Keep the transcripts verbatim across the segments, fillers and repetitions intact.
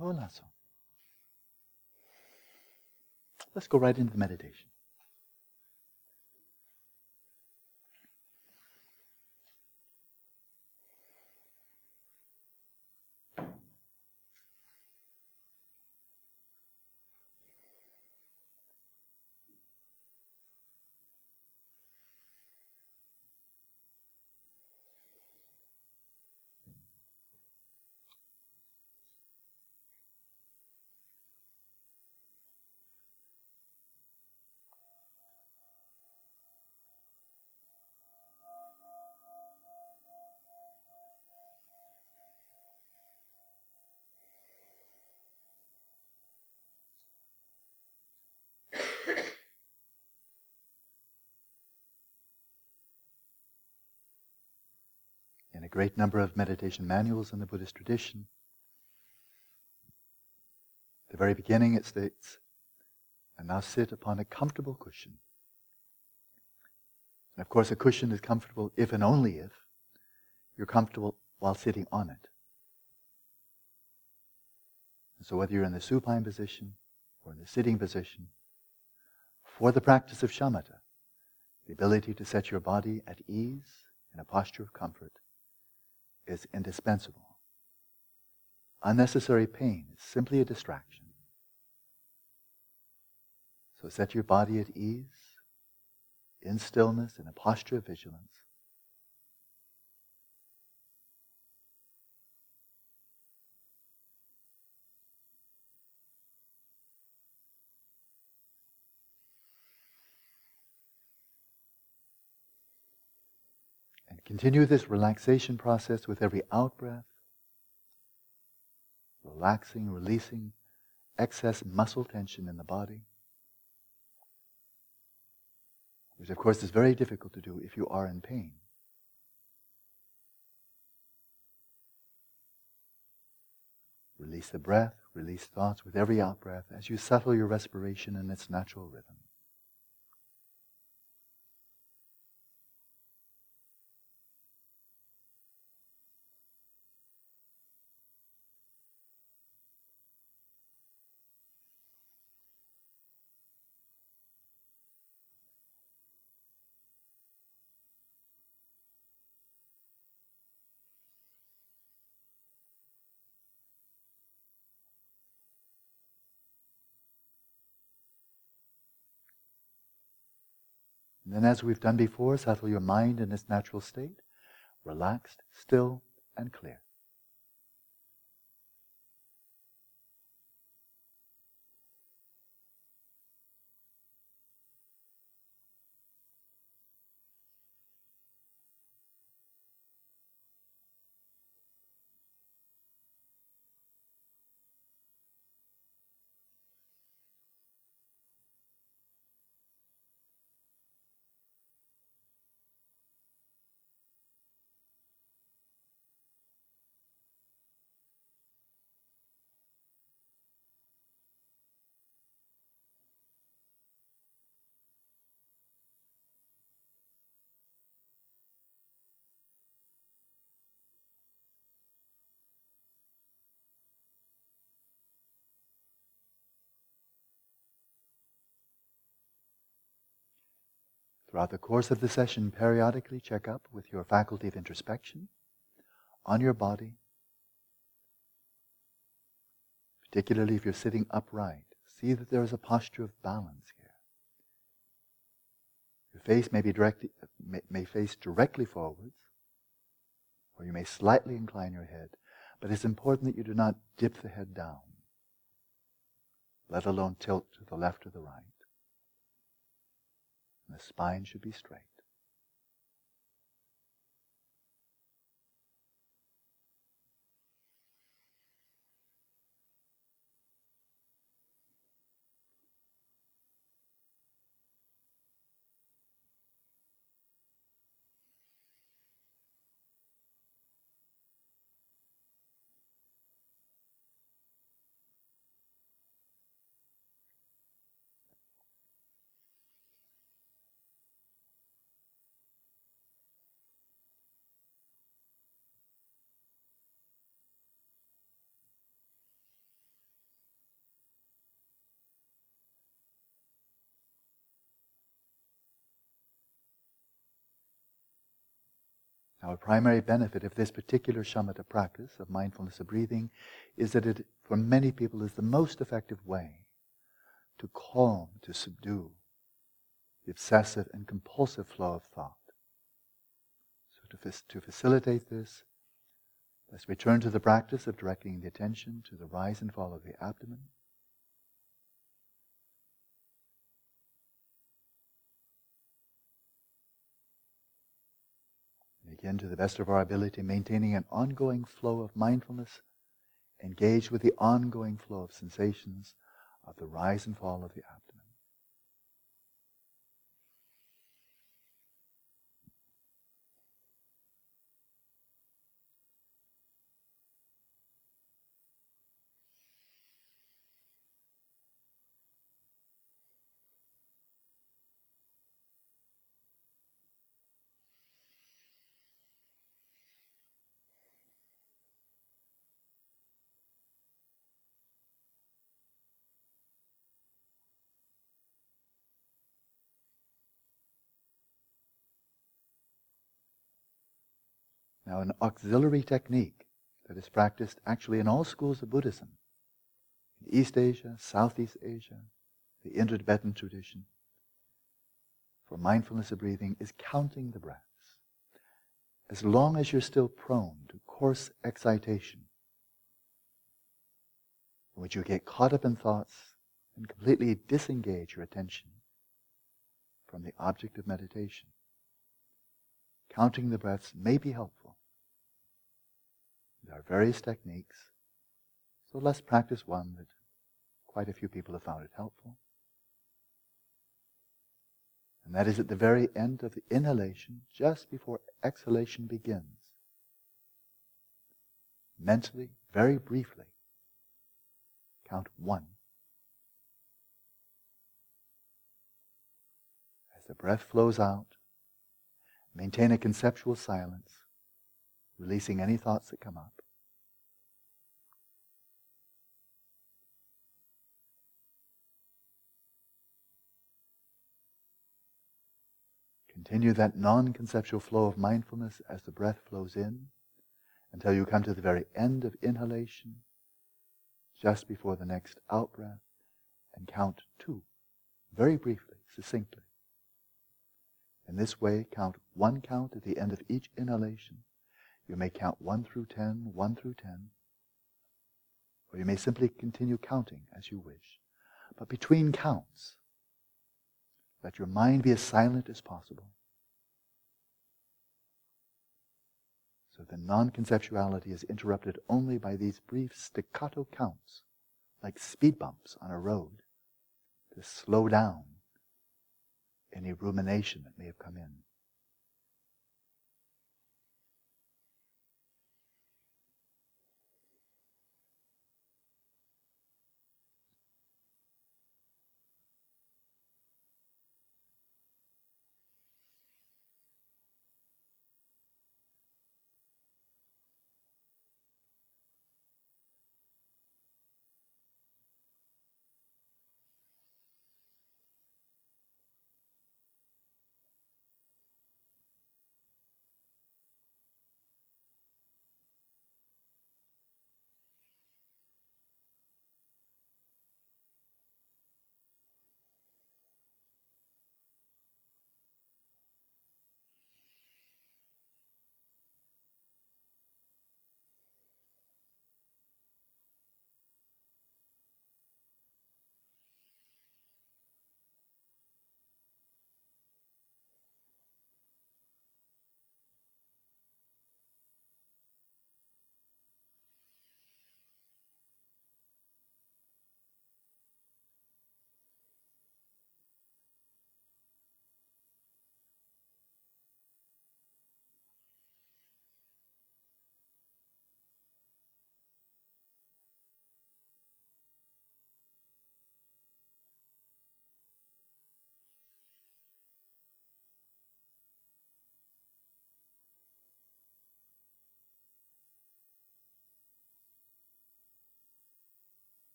Oh, not so. Let's go right into the meditation. A great number of meditation manuals in the Buddhist tradition. At the very beginning it states, and now sit upon a comfortable cushion. And of course a cushion is comfortable if and only if you're comfortable while sitting on it. And so whether you're in the supine position or in the sitting position, for the practice of shamatha, the ability to set your body at ease in a posture of comfort, is indispensable. Unnecessary pain is simply a distraction. So set your body at ease, in stillness, in a posture of vigilance. Continue this relaxation process with every out-breath, relaxing, releasing excess muscle tension in the body, which of course is very difficult to do if you are in pain. Release the breath, release thoughts with every out-breath as you settle your respiration in its natural rhythm. Then, as we've done before, settle your mind in its natural state, relaxed, still, and clear. Throughout the course of the session, periodically check up with your faculty of introspection on your body, particularly if you're sitting upright. See that there is a posture of balance here. Your face may be directly, may, may face directly forwards, or you may slightly incline your head, but it's important that you do not dip the head down, let alone tilt to the left or the right. The spine should be straight. Now, a primary benefit of this particular shamatha practice of mindfulness of breathing is that it, for many people, is the most effective way to calm, to subdue the obsessive and compulsive flow of thought. So to, to facilitate this, let's return to the practice of directing the attention to the rise and fall of the abdomen. Again, to the best of our ability, maintaining an ongoing flow of mindfulness, engaged with the ongoing flow of sensations of the rise and fall of the abdomen. Now, an auxiliary technique that is practiced actually in all schools of Buddhism, in East Asia, Southeast Asia, the Indo-Tibetan tradition, for mindfulness of breathing is counting the breaths. As long as you're still prone to coarse excitation, in which you get caught up in thoughts and completely disengage your attention from the object of meditation, counting the breaths may be helpful. There are various techniques, so let's practice one that quite a few people have found it helpful. And that is at the very end of the inhalation, just before exhalation begins. Mentally, very briefly, count one. As the breath flows out, maintain a conceptual silence, releasing any thoughts that come up. Continue that non-conceptual flow of mindfulness as the breath flows in until you come to the very end of inhalation, just before the next out-breath, and count two, very briefly, succinctly. In this way, count one count at the end of each inhalation. You may count one through ten, one through ten, or you may simply continue counting as you wish. But between counts, let your mind be as silent as possible, so the non-conceptuality is interrupted only by these brief staccato counts, like speed bumps on a road, to slow down any rumination that may have come in.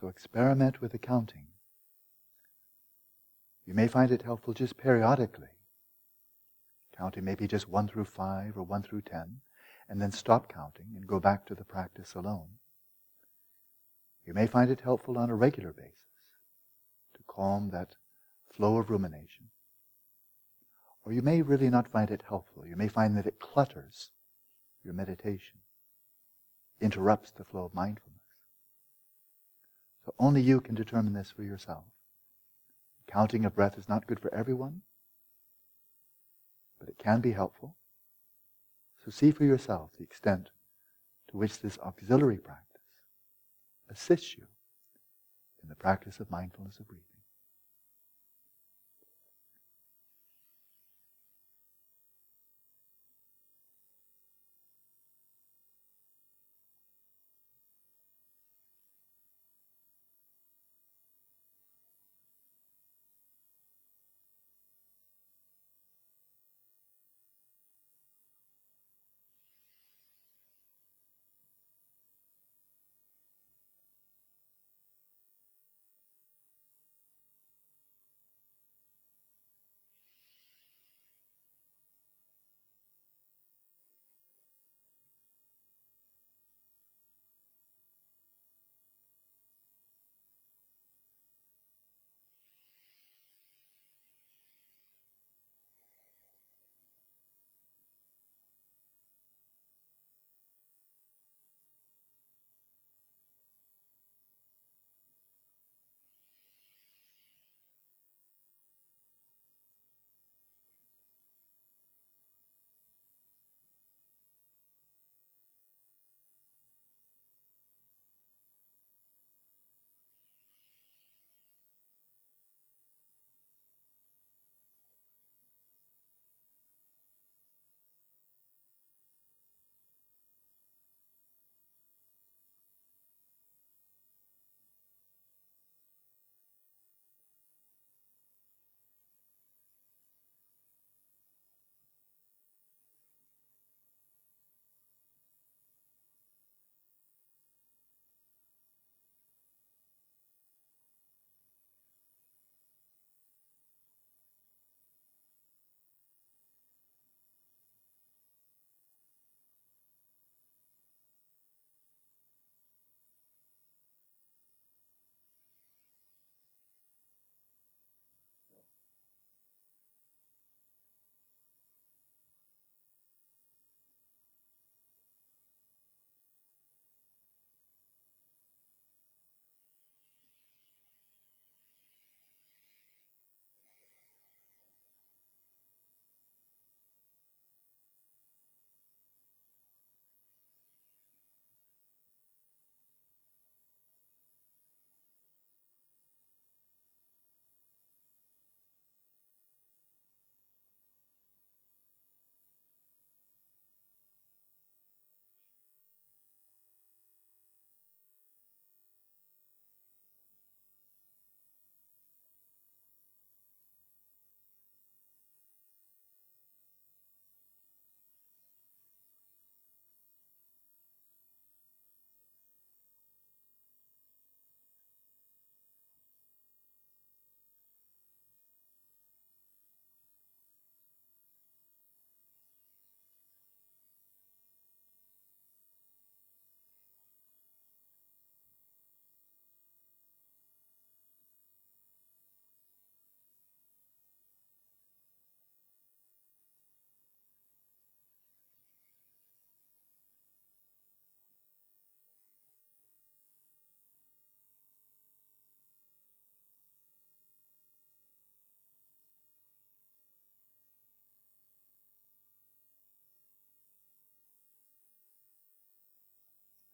So experiment with the counting. You may find it helpful just periodically. Counting maybe just one through five or one through ten, and then stop counting and go back to the practice alone. You may find it helpful on a regular basis to calm that flow of rumination. Or you may really not find it helpful. You may find that it clutters your meditation, interrupts the flow of mindfulness. So only you can determine this for yourself. Counting a breath is not good for everyone, but it can be helpful. So see for yourself the extent to which this auxiliary practice assists you in the practice of mindfulness of breathing.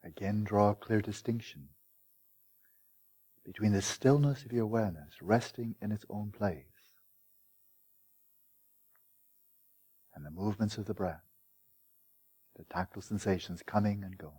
Again, draw a clear distinction between the stillness of your awareness resting in its own place and the movements of the breath, the tactile sensations coming and going.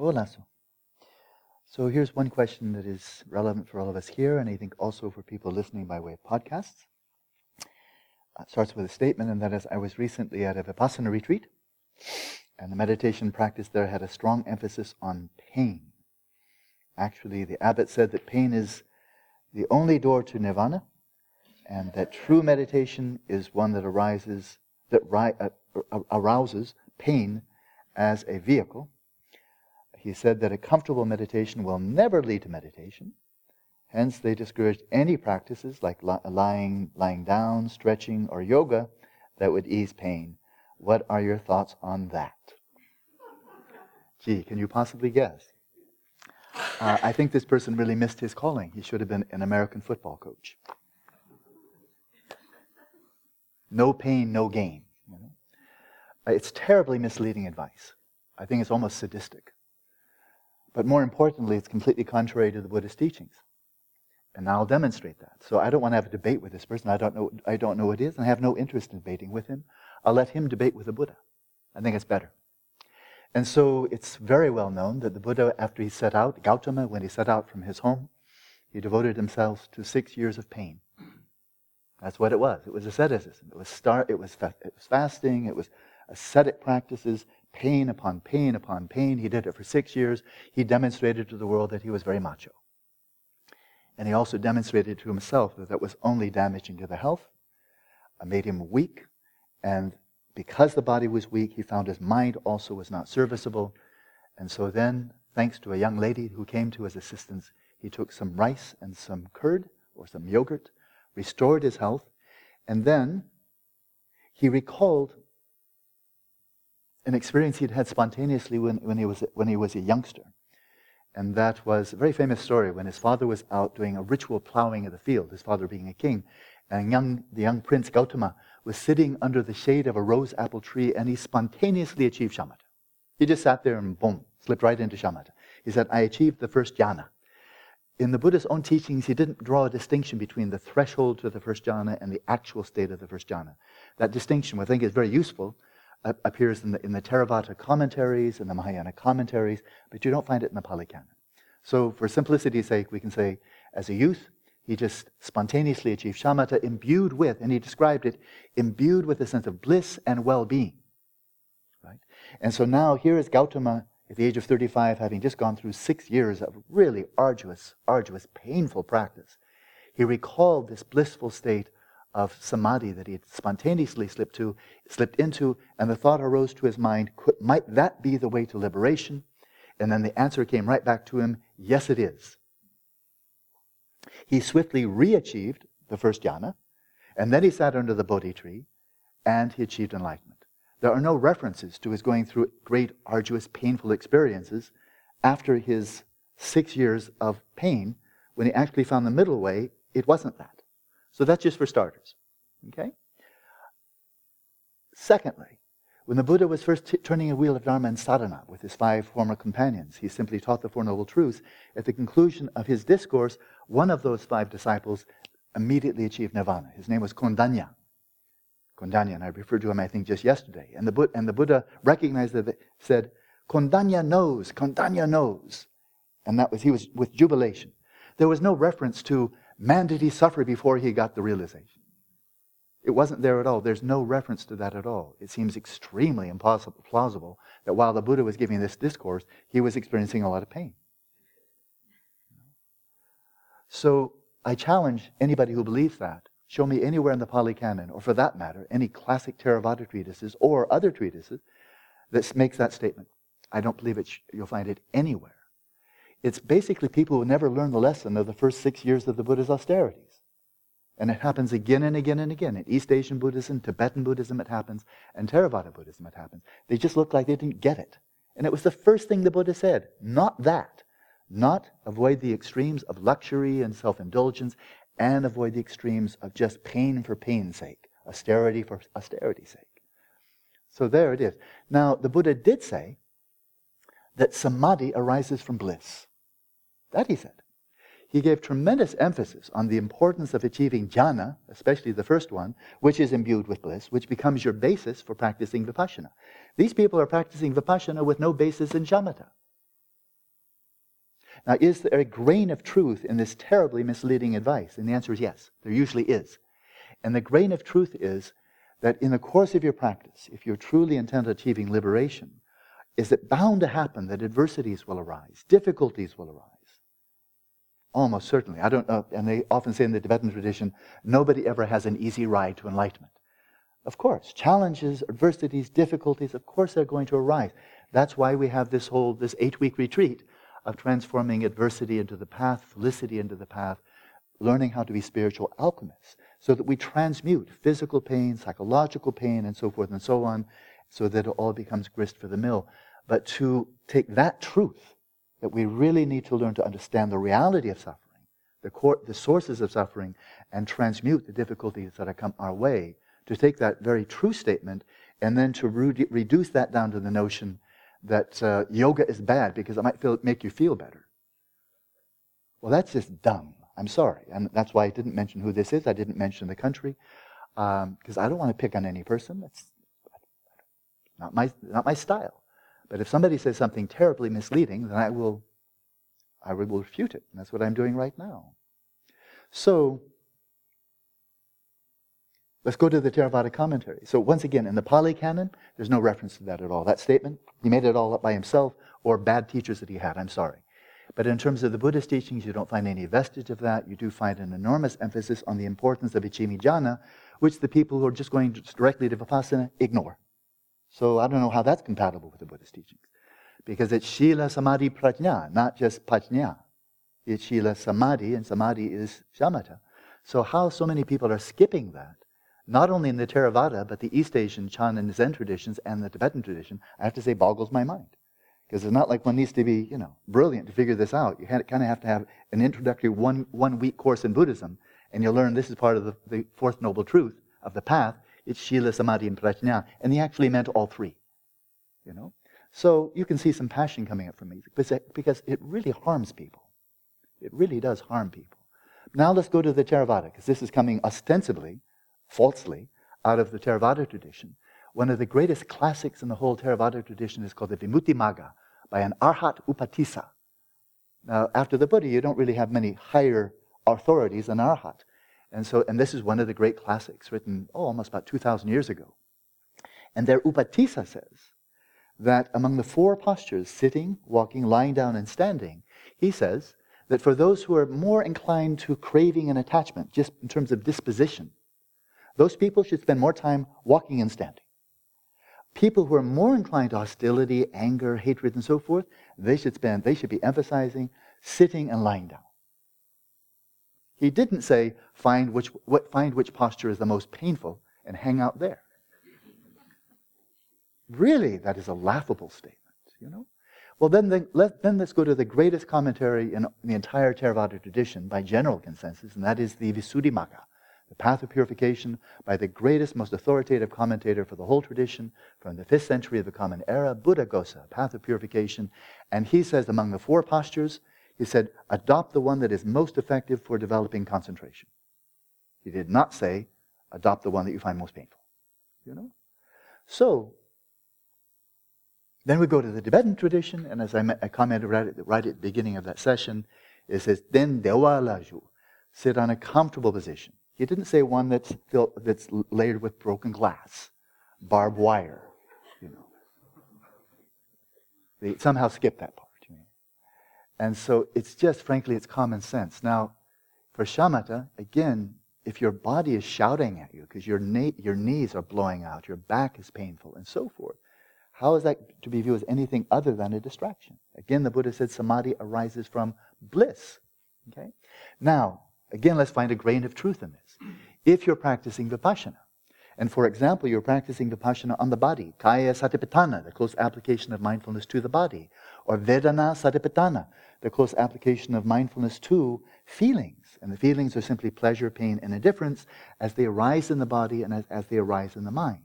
Well, Lasso. So here's one question that is relevant for all of us here, and I think also for people listening by way of podcasts. It starts with a statement, and that is, I was recently at a vipassana retreat, and the meditation practice there had a strong emphasis on pain. Actually, the abbot said that pain is the only door to nirvana, and that true meditation is one that arises, that ri- uh, arouses pain as a vehicle. He said that a comfortable meditation will never lead to meditation. Hence, they discouraged any practices like li- lying, lying down, stretching, or yoga that would ease pain. What are your thoughts on that? Gee, can you possibly guess? Uh, I think this person really missed his calling. He should have been an American football coach. No pain, no gain. You know? It's terribly misleading advice. I think it's almost sadistic. But more importantly, it's completely contrary to the Buddhist teachings. And I'll demonstrate that. So I don't want to have a debate with this person. I don't know I don't know what it is, and I have no interest in debating with him. I'll let him debate with the Buddha. I think it's better. And so it's very well known that the Buddha, after he set out, Gautama, when he set out from his home, he devoted himself to six years of pain. That's what it was. It was asceticism. It was star, it was fa- it was fasting. It was ascetic practices, pain upon pain upon pain. He did it for six years. He demonstrated to the world that he was very macho. And he also demonstrated to himself that that was only damaging to the health, made him weak, and because the body was weak, he found his mind also was not serviceable. And so then, thanks to a young lady who came to his assistance, he took some rice and some curd, or some yogurt, restored his health, and then he recalled an experience he'd had spontaneously when, when, he was, when he was a youngster. And that was a very famous story when his father was out doing a ritual plowing of the field, his father being a king, and young, the young prince Gautama was sitting under the shade of a rose apple tree, and he spontaneously achieved shamatha. He just sat there and boom, slipped right into shamatha. He said, I achieved the first jhana. In the Buddha's own teachings, he didn't draw a distinction between the threshold to the first jhana and the actual state of the first jhana. That distinction, which I think is very useful, uh, appears in the, in the Theravada commentaries, in the Mahayana commentaries, but you don't find it in the Pali Canon. So for simplicity's sake, we can say, as a youth, he just spontaneously achieved shamatha, imbued with, and he described it, imbued with a sense of bliss and well-being. Right? And so now here is Gautama at the age of thirty-five, having just gone through six years of really arduous, arduous, painful practice. He recalled this blissful state of samadhi that he had spontaneously slipped to, slipped into, and the thought arose to his mind, could, might that be the way to liberation? And then the answer came right back to him, yes, it is. He swiftly re-achieved the first jhana, and then he sat under the bodhi tree, and he achieved enlightenment. There are no references to his going through great, arduous, painful experiences after his six years of pain. When he actually found the middle way, it wasn't that. So that's just for starters. Okay? Secondly, when the Buddha was first t- turning a wheel of dharma and sadhana with his five former companions, he simply taught the Four Noble Truths. At the conclusion of his discourse, one of those five disciples immediately achieved nirvana. His name was Koṇḍañña. Koṇḍañña, and I referred to him, I think, just yesterday. And the, Bu- and the Buddha recognized that, it, said, Koṇḍañña knows, Koṇḍañña knows. And that was, he was with jubilation. There was no reference to, man, did he suffer before he got the realization. It wasn't there at all. There's no reference to that at all. It seems extremely impossible, plausible that while the Buddha was giving this discourse, he was experiencing a lot of pain. So I challenge anybody who believes that, show me anywhere in the Pali Canon, or for that matter, any classic Theravada treatises or other treatises that makes that statement. I don't believe it. Sh- you'll find it anywhere. It's basically people who never learn the lesson of the first six years of the Buddha's austerities. And it happens again and again and again. In East Asian Buddhism, Tibetan Buddhism, it happens. And Theravada Buddhism, it happens. They just look like they didn't get it. And it was the first thing the Buddha said. Not that. Not avoid the extremes of luxury and self-indulgence, and avoid the extremes of just pain for pain's sake, austerity for austerity's sake. So there it is. Now, the Buddha did say that samadhi arises from bliss. That he said. He gave tremendous emphasis on the importance of achieving jhana, especially the first one, which is imbued with bliss, which becomes your basis for practicing vipassana. These people are practicing vipassana with no basis in shamatha. Now, is there a grain of truth in this terribly misleading advice? And the answer is yes, there usually is. And the grain of truth is that in the course of your practice, if you're truly intent on achieving liberation, is it bound to happen that adversities will arise, difficulties will arise? Almost certainly. I don't know, and they often say in the Tibetan tradition, nobody ever has an easy ride to enlightenment. Of course, challenges, adversities, difficulties, of course they're going to arise. That's why we have this whole, this eight-week retreat of transforming adversity into the path, felicity into the path, learning how to be spiritual alchemists, so that we transmute physical pain, psychological pain, and so forth and so on, so that it all becomes grist for the mill. But to take that truth, that we really need to learn to understand the reality of suffering, the core, the sources of suffering, and transmute the difficulties that come our way, to take that very true statement and then to re- reduce that down to the notion that uh, yoga is bad because it might feel, make you feel better. Well, that's just dumb. I'm sorry. And that's why I didn't mention who this is. I didn't mention the country because um, I don't want to pick on any person. That's not my, not my style. But if somebody says something terribly misleading, then I will, I will refute it. And that's what I'm doing right now. So, let's go to the Theravada commentary. So once again, in the Pali Canon, there's no reference to that at all. That statement, he made it all up by himself, or bad teachers that he had, I'm sorry. But in terms of the Buddhist teachings, you don't find any vestige of that. You do find an enormous emphasis on the importance of achieving jhana, which the people who are just going directly to vipassana ignore. So I don't know how that's compatible with the Buddhist teachings. Because it's shila, samadhi, prajna, not just prajna. It's shila, samadhi, and samadhi is shamatha. So how so many people are skipping that, not only in the Theravada, but the East Asian, Chan, and Zen traditions, and the Tibetan tradition, I have to say boggles my mind. Because it's not like one needs to be, you know, brilliant to figure this out. You kind of have to have an introductory one, one week course in Buddhism, and you'll learn this is part of the, the Fourth Noble Truth of the path. It's shila, samadhi, and prajna, and he actually meant all three, you know. So you can see some passion coming up from me, because it really harms people. It really does harm people. Now let's go to the Theravada, because this is coming ostensibly, falsely, out of the Theravada tradition. One of the greatest classics in the whole Theravada tradition is called the Vimuttimaga, by an arhat Upatissa. Now, after the Buddha, you don't really have many higher authorities than arhat. And so, and this is one of the great classics written, oh, almost about two thousand years ago. And there Upatissa says that among the four postures, sitting, walking, lying down, and standing, he says that for those who are more inclined to craving and attachment, just in terms of disposition, those people should spend more time walking and standing. People who are more inclined to hostility, anger, hatred, and so forth, they should spend, they should be emphasizing sitting and lying down. He didn't say, find which, what, find which posture is the most painful and hang out there. Really, that is a laughable statement, you know? Well, then, the, let, then let's go to the greatest commentary in the entire Theravada tradition by general consensus, and that is the Visuddhimagga, the Path of Purification, by the greatest, most authoritative commentator for the whole tradition from the fifth century of the Common Era, Buddhaghosa, Path of Purification. And he says among the four postures, he said, adopt the one that is most effective for developing concentration. He did not say, adopt the one that you find most painful. You know? So, then we go to the Tibetan tradition, and as I, I commented right at, the, right at the beginning of that session, it says, den dewa laju, sit on a comfortable position. He didn't say one that's, filled, that's layered with broken glass, barbed wire, you know. They somehow skipped that part. And so it's just, frankly, it's common sense. Now, for shamatha, again, if your body is shouting at you because your na- your knees are blowing out, your back is painful, and so forth, how is that to be viewed as anything other than a distraction? Again, the Buddha said samadhi arises from bliss. Okay. Now, again, let's find a grain of truth in this. If you're practicing vipassana, and for example, you're practicing vipassana on the body, Kaya Satipatthana, the close application of mindfulness to the body, or Vedana Satipatthana, the close application of mindfulness to feelings. And the feelings are simply pleasure, pain, and indifference as they arise in the body and as, as they arise in the mind.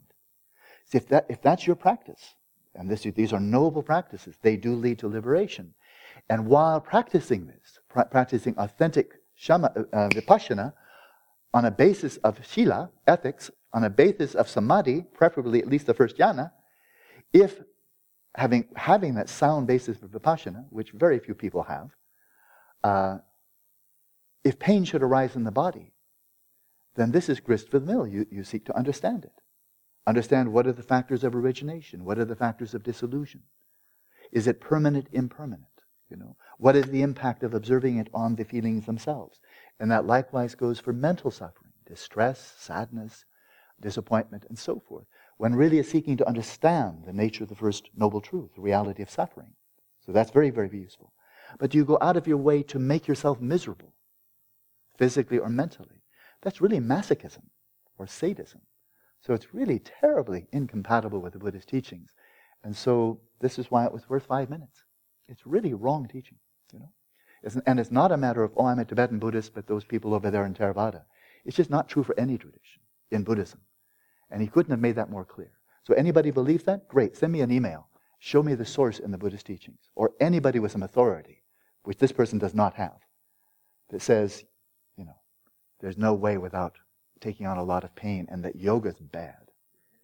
See, if that, if that's your practice, and this, these are noble practices, they do lead to liberation. And while practicing this, pra- practicing authentic shama, uh, vipassana, on a basis of shila, ethics, on a basis of samadhi, preferably at least the first jhana, if Having having that sound basis for vipassana, which very few people have, uh, if pain should arise in the body, then this is grist for the mill. You, you seek to understand it. Understand what are the factors of origination? What are the factors of dissolution? Is it permanent, impermanent? You know, what is the impact of observing it on the feelings themselves? And that likewise goes for mental suffering, distress, sadness, disappointment, and so forth. When really is seeking to understand the nature of the First Noble Truth, the reality of suffering. So that's very, very useful. But do you go out of your way to make yourself miserable, physically or mentally? That's really masochism or sadism. So it's really terribly incompatible with the Buddhist teachings. And so this is why it was worth five minutes. It's really wrong teaching, you know. It's, and it's not a matter of, oh, I'm a Tibetan Buddhist, but those people over there in Theravada. It's just not true for any tradition in Buddhism. And he couldn't have made that more clear. So anybody believes that? Great, send me an email. Show me the source in the Buddhist teachings. Or anybody with some authority, which this person does not have, that says, you know, there's no way without taking on a lot of pain and that yoga's bad.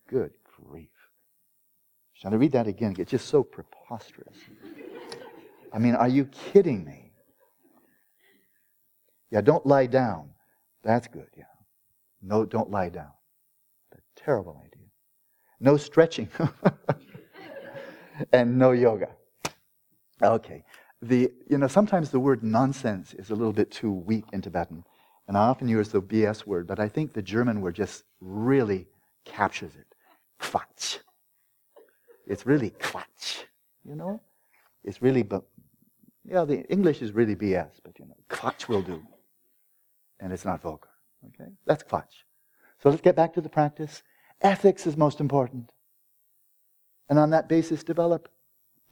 Good grief. Shall I read that again? It's just so preposterous. I mean, are you kidding me? Yeah, don't lie down. That's good, yeah. No, don't lie down. That's a terrible idea. No stretching. And no yoga. Okay. The, you know, sometimes the word nonsense is a little bit too weak in Tibetan. And I often use the B S word, but I think the German word just really captures it. Quatsch. It's really quatsch, you know? It's really, but yeah, the English is really B S, but you know, quatsch will do. And it's not vulgar, okay? That's quatsch. So let's get back to the practice. Ethics is most important. And on that basis, develop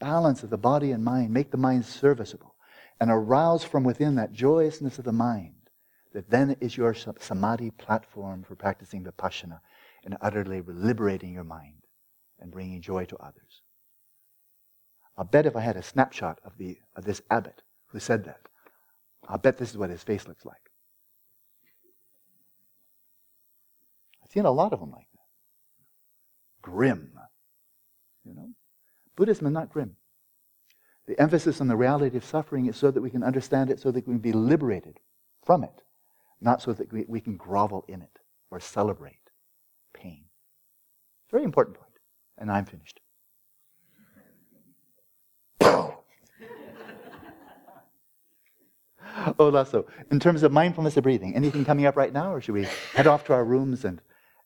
balance of the body and mind. Make the mind serviceable. And arouse from within that joyousness of the mind. That then is your samadhi platform for practicing vipassana and utterly liberating your mind and bringing joy to others. I'll bet if I had a snapshot of the of this abbot who said that, I'll bet this is what his face looks like. I've seen a lot of them like that. Grim, you know? Buddhism is not grim. The emphasis on the reality of suffering is so that we can understand it, so that we can be liberated from it. Not so that we, we can grovel in it or celebrate pain. Very important point. And I'm finished. Oh, Lasso, in terms of mindfulness of breathing, anything coming up right now, or should we head off to our rooms and,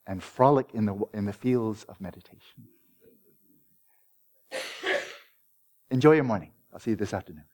and frolic in the, in the fields of meditation? Enjoy your morning. I'll see you this afternoon.